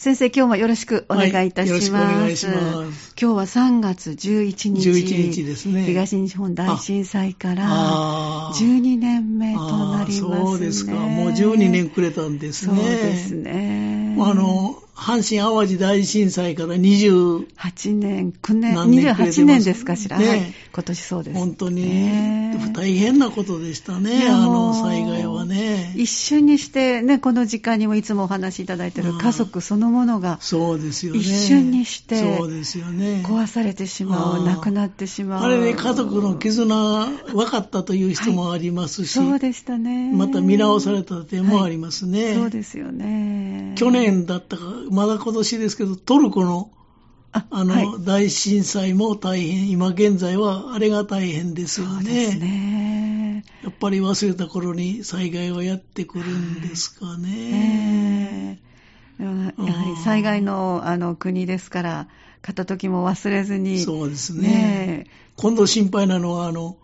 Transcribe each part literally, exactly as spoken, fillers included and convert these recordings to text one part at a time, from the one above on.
先生、今日もよろしくお願いいたします。はい、よろしくお願いします。今日はさんがつじゅういちにち、じゅういちにちですね、東日本大震災からじゅうにねんめとなりますね。そうですか、もうじゅうにねんくれたんですね。そうですね。あの阪神淡路大震災からにじゅうはちねん、くねん、にじゅうはちねんですかしら、ね、はい、今年そうです。本当に、ね、大変なことでしたね、あの災害はね。一瞬にして、ね、この時間にもいつもお話しいただいている家族そのものが、そうですよね、一瞬にして壊されてしまう、亡くなってしまう。あれね、家族の絆が分かったという人もありますし、はい、そうでしたね、また見直された点もありますね。はい、そうですよね。去年だったか、まだ今年ですけど、トルコのあの、はい、大震災も大変、今現在はあれが大変ですよね。そうですね。やっぱり忘れた頃に災害はやってくるんですかね。えー、やはり災害 の, あの国ですから、片時も忘れずに。そうですね。ね、今度心配なのはあの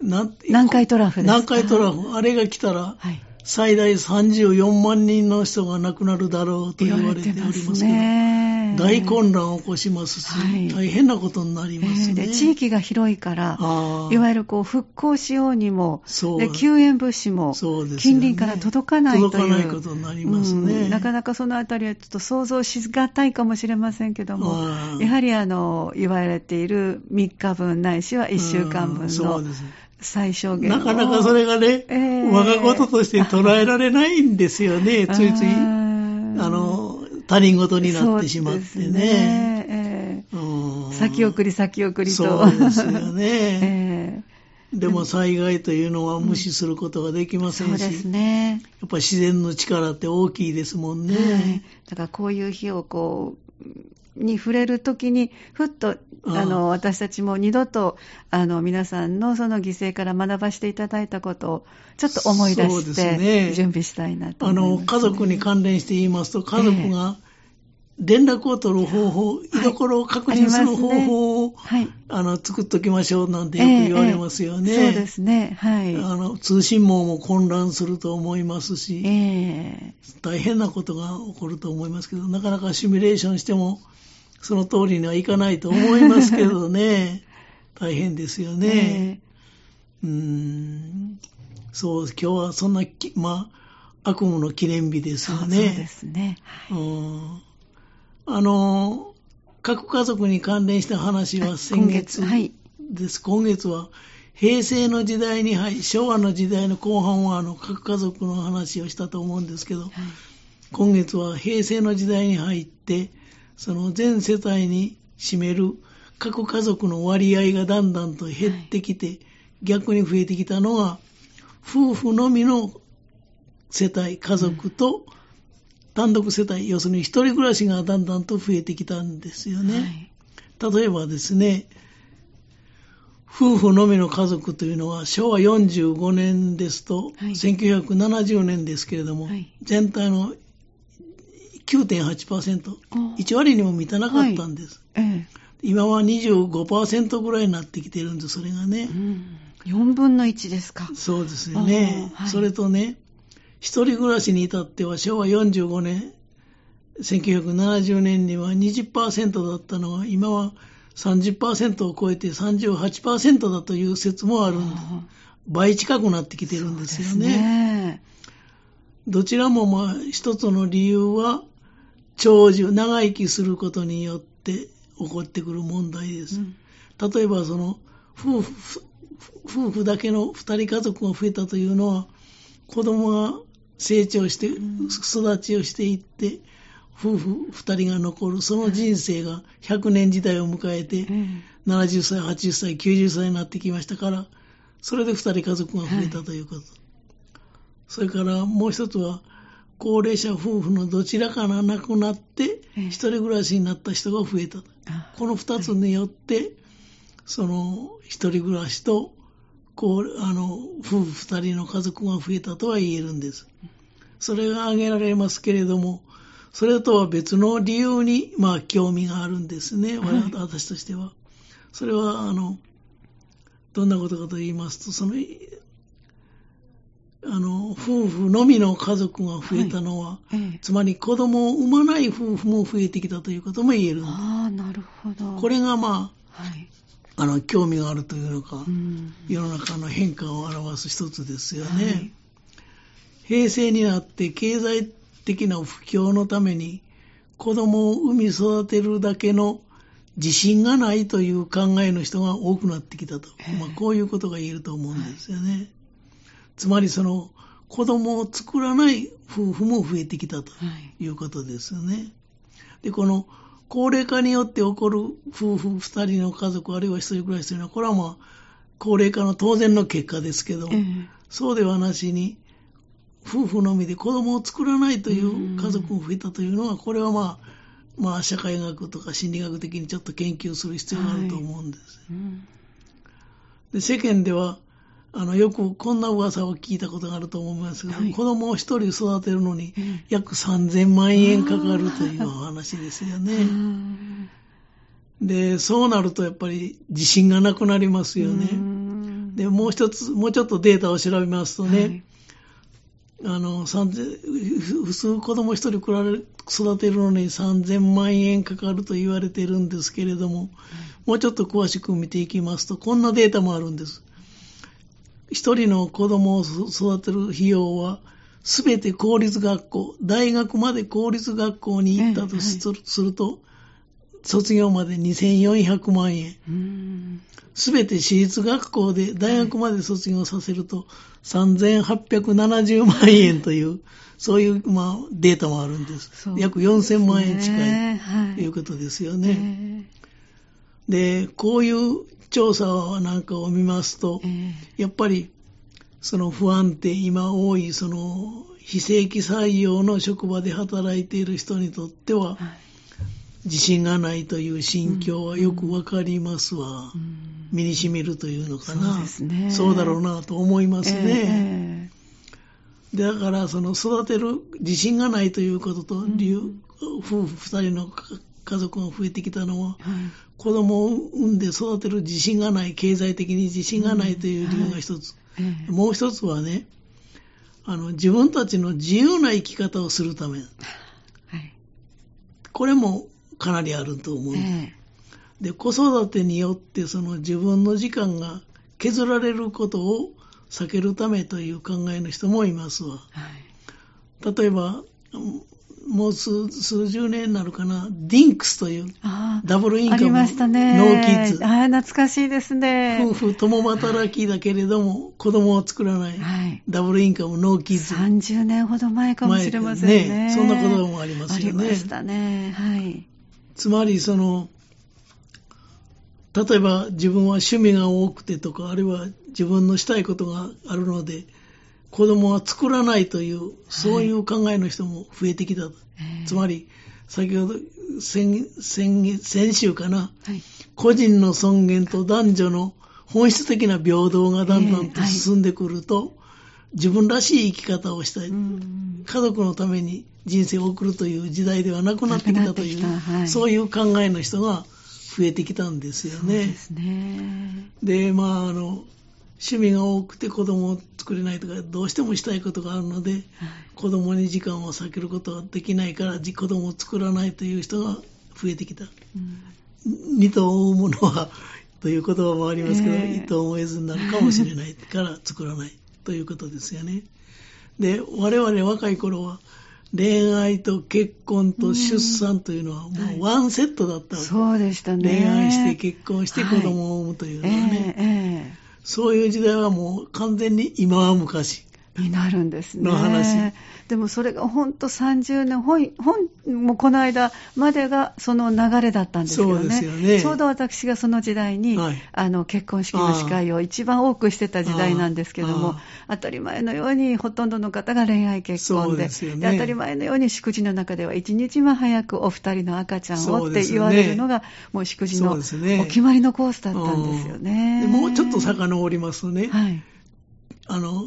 なん南海トラフですか。南海トラフ、あれが来たら、はい、最大さんじゅうよんまんにんの人が亡くなるだろうと言われておりますけど、ね、大混乱を起こしますし、はい、大変なことになりますね。えー、で地域が広いから、いわゆるこう復興しようにも、で救援物資も近隣から届かないという、届かないことになりますね。うん、なかなかそのあたりはちょっと想像しがたいかもしれませんけども、やはりあの言われているみっかぶんないしはいっしゅうかんぶんの最小限、なかなかそれがね、えー、我が事として捉えられないんですよね。ついついあの他人事になってしまってね。そうですね、えー、うん、先送り先送りと。そうですよね。えー、でも災害というのは無視することができませんし、うん、そうですね、やっぱり自然の力って大きいですもんね。はい、だからこういう日をこうに触れるときにふっとあの私たちも二度とあの皆さんのその犠牲から学ばせていただいたことをちょっと思い出して準備したいなと思いますね。あの家族に関連して言いますと、家族が連絡を取る方法、えー、居所を確認する方法を、はい、ありますね。はい、あの作っときましょうなんてよく言われますよね。えーえー、そうですね、はい、あの通信網も混乱すると思いますし、えー、大変なことが起こると思いますけど、なかなかシミュレーションしてもその通りにはいかないと思いますけどね。大変ですよね。えー、うーん、そう、今日はそんな、まあ、悪夢の記念日ですよね。そうですね、はい、うん、あの核家族に関連した話は先月です。はい、今月は平成の時代に、はい、昭和の時代の後半はあの核家族の話をしたと思うんですけど、はい、今月は平成の時代に入ってその全世帯に占める核家族の割合がだんだんと減ってきて、はい、逆に増えてきたのは夫婦のみの世帯家族と単独世帯、うん、要するに一人暮らしがだんだんと増えてきたんですよね。はい、例えばですね、夫婦のみの家族というのは昭和よんじゅうごねんですと、はい、せんきゅうひゃくななじゅうねんですけれども、はい、全体のきゅうてんはちパーセント、いち割にも満たなかったんです。はい、ええ、今は にじゅうごパーセント ぐらいになってきてるんです、それがね。うん、よんぶんのいちですか。そうですよね。はい、それとね、一人暮らしに至っては昭和よんじゅうごねん、せんきゅうひゃくななじゅうねんには にじゅっパーセント だったのが、今は さんじゅっパーセント を超えて さんじゅうはちパーセント だという説もあるんで、倍近くなってきてるんですよね。そうですね。どちらもまあ一つの理由は長寿、長生きすることによって起こってくる問題です。うん、例えばその夫婦、夫婦だけのふたり家族が増えたというのは、子供が成長して育ちをしていって、うん、夫婦ふたりが残るその人生がひゃくねん時代を迎えて、うん、ななじゅっさい、はちじゅっさい、きゅうじゅっさいになってきましたから、それでふたり家族が増えたということ。はい、それからもう一つは、高齢者夫婦のどちらかが亡くなって一人暮らしになった人が増えた。この二つによってその一人暮らしとこうあの夫婦二人の家族が増えたとは言えるんです。それが挙げられますけれども、それとは別の理由にまあ興味があるんですね、はい、私としては。それはあのどんなことかと言いますと、そのあの夫婦のみの家族が増えたのは、はいええ、つまり子供を産まない夫婦も増えてきたということも言える。ああ、なるほど。これがまあ、はい、あの興味があるというのか、うん、世の中の変化を表す一つですよね、はい、平成になって経済的な不況のために子供を産み育てるだけの自信がないという考えの人が多くなってきたと、ええまあ、こういうことが言えると思うんですよね、はいつまりその子供を作らない夫婦も増えてきたということですよね、はい、でこの高齢化によって起こる夫婦ふたりの家族あるいは一人暮らしというのはこれはまあ高齢化の当然の結果ですけど、うん、そうではなしに夫婦のみで子供を作らないという家族も増えたというのはこれはまあ、まあ社会学とか心理学的にちょっと研究する必要があると思うんです、はいうん、で世間ではあのよくこんな噂を聞いたことがあると思いますけど、はい、子供を一人育てるのに約さんぜんまんえんかかるという話ですよね。で、そうなるとやっぱり自信がなくなりますよね。で、もう一つ、もうちょっとデータを調べますとね、はい、あの普通子供一人育てるのにさんぜんまんえんかかると言われてるんですけれども、はい、もうちょっと詳しく見ていきますと、こんなデータもあるんです。一人の子供を育てる費用はすべて公立学校、大学まで公立学校に行ったとすると、卒業までにせんよんひゃくまんえん。すべて私立学校で大学まで卒業させるとさんぜんはっぴゃくななじゅうまんえんという、そういうまあデータもあるんです。約よんせんまんえん近いということですよね。で、こういう調査なんかを見ますと、えー、やっぱりその不安定、今多いその非正規採用の職場で働いている人にとっては、はい、自信がないという心境はよくわかりますわ、うん、身にしみるというのかな、そうですね、そうだろうなと思いますね、えー、だからその育てる自信がないということと、うん、夫婦ふたりの家族が増えてきたのは、はい、子供を産んで育てる自信がない、経済的に自信がないという理由が一つ、うんはいええ、もう一つはね、あの自分たちの自由な生き方をするため、はい、これもかなりあると思う、ええ、で子育てによってその自分の時間が削られることを避けるためという考えの人もいますわ、はい、例えばもう 数, 数十年になるかな、ディンクスというダブルインカム、ノーキッズ、あ、懐かしいですね。夫婦共働きだけれども、はい、子供を作らない、はい、ダブルインカム、ノーキッズ。さんじゅうねんほど前かもしれません ね, ねそんなこともありますよね。ありましたね、はい、つまりその例えば自分は趣味が多くてとか、あるいは自分のしたいことがあるので子供は作らないという、そういう考えの人も増えてきた。はい、つまり、先ほど、先、先、先週かな、はい、個人の尊厳と男女の本質的な平等がだんだんと進んでくると、はい、自分らしい生き方をしたい、うん、家族のために人生を送るという時代ではなくなってきたという、はい、そういう考えの人が増えてきたんですよね。そうですね。で、まあ、あの、趣味が多くて子供を作れないとか、どうしてもしたいことがあるので、はい、子供に時間を避けることはできないから子供を作らないという人が増えてきた、うん、二頭を追うものはという言葉もありますけど、えー、一頭を追えずになるかもしれないから作らないということですよね。で、我々若い頃は恋愛と結婚と出産というのはもうワンセットだったわけ、はい、そうでしたね。恋愛して結婚して子供を産むというのはね、はいえーえーそういう時代はもう完全に今は昔になるんですね。の話。でもそれが本当さんじゅうねん、本、本もこの間までがその流れだったんですけどね。そうですよね。ちょうど私がその時代に、はい、あの結婚式の司会を一番多くしてた時代なんですけども、当たり前のようにほとんどの方が恋愛結婚 で, で、ね、当たり前のように祝辞の中ではいちにちも早くお二人の赤ちゃんをって言われるのが、もう祝辞のお決まりのコースだったんですよね。でもうちょっと遡りますとね、はい、あの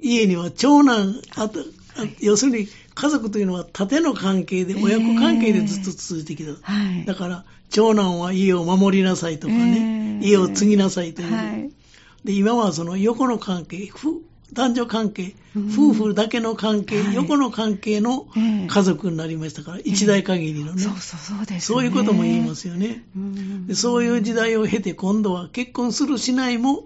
家には長男、あと、はい、要するに家族というのは縦の関係で、親子関係でずっと続いてきた、えーはい、だから長男は家を守りなさいとかね、えー、家を継ぎなさいという、はい、で今はその横の関係、男女関係、夫婦だけの関係、うん、横の関係の家族になりましたから、はい、一代限りのね、そういうことも言いますよね、うん、でそういう時代を経て今度は結婚するしないも、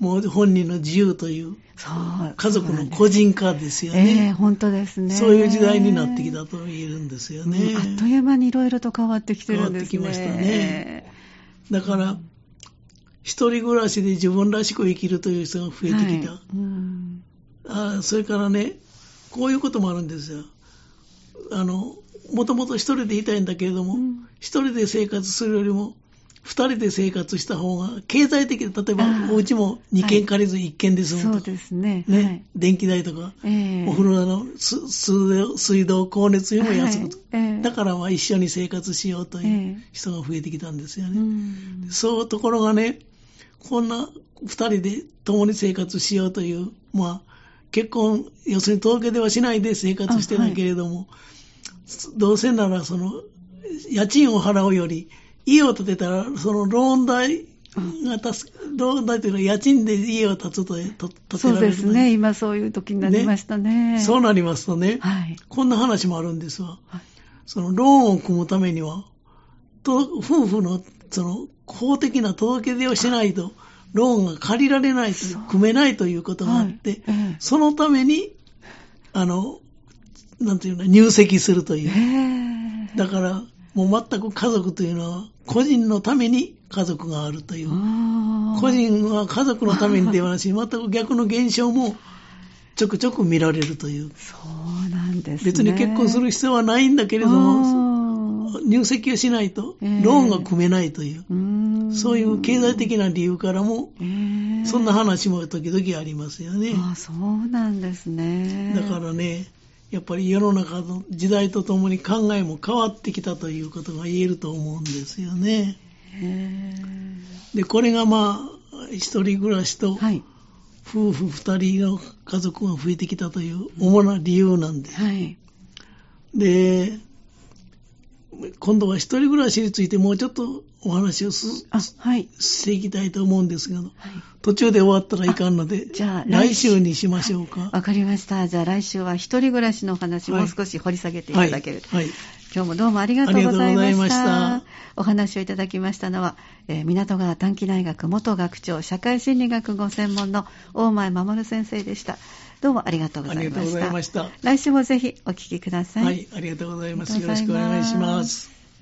うん、もう本人の自由という、そう家族の個人化ですよね、えー、本当ですね、そういう時代になってきたと言えるんですよね、うん、あっという間にいろいろと変わってきてるんですね、変わってきましたね、えー、だから一人暮らしで自分らしく生きるという人が増えてきた、はい、うん、あそれからねこういうこともあるんですよ、あのもともと一人でいたいんだけれども、うん、一人で生活するよりも二人で生活した方が経済的で、例えばお家も二軒借りず一軒で済むとか、はい、そうですね、ね、はい、電気代とか、えー、お風呂の水道光熱費も安くと、はい、えー、だからまあ一緒に生活しようという人が増えてきたんですよね、えー、そういうところがね、こんな二人で共に生活しようという、まあ、結婚、要するに統計ではしないで生活してないけれども、はい、どうせならその家賃を払うより家を建てたらそのローン代がたす、うん、ローン代というのは家賃で家を建つと建てられると、そうですね、今そういう時になりました ね, ねそうなりますとね、はい、こんな話もあるんですわ、はい、そのローンを組むためにはと夫婦のその法的な届け出をしないとローンが借りられないと組めないということがあって、はい、ええ、そのためにあのなんていうの入籍するという、ええ、だからもう全く家族というのは個人のために家族があるという、個人は家族のためにではなし全く逆の現象もちょくちょく見られるという、そうなんです、ね、別に結婚する必要はないんだけれども入籍をしないとローンが組めないという、えー、うそういう経済的な理由からも、えー、そんな話も時々ありますよね。あ、そうなんですね。だからね、やっぱり世の中の時代とともに考えも変わってきたということが言えると思うんですよね、えー、でこれがまあ一人暮らしと夫婦二人の家族が増えてきたという主な理由なんです、はい、で今度は一人暮らしについてもうちょっとお話をす、はい、していきたいと思うんですけど、はい、途中で終わったらいかんので、じゃあ来週にしましょうか。わ、はい、かりました。じゃあ来週は一人暮らしのお話も少し掘り下げていただける、はいはいはい、今日もどうもありがとうございました。ありがとうございました。お話をいただきましたのは、えー、港川短期大学元学長社会心理学ご専門の大前守先生でした。どうもありがとうございました。ありがとうございました。来週もぜひお聞きください。はい、ありがとうございます。よろしくお願いします。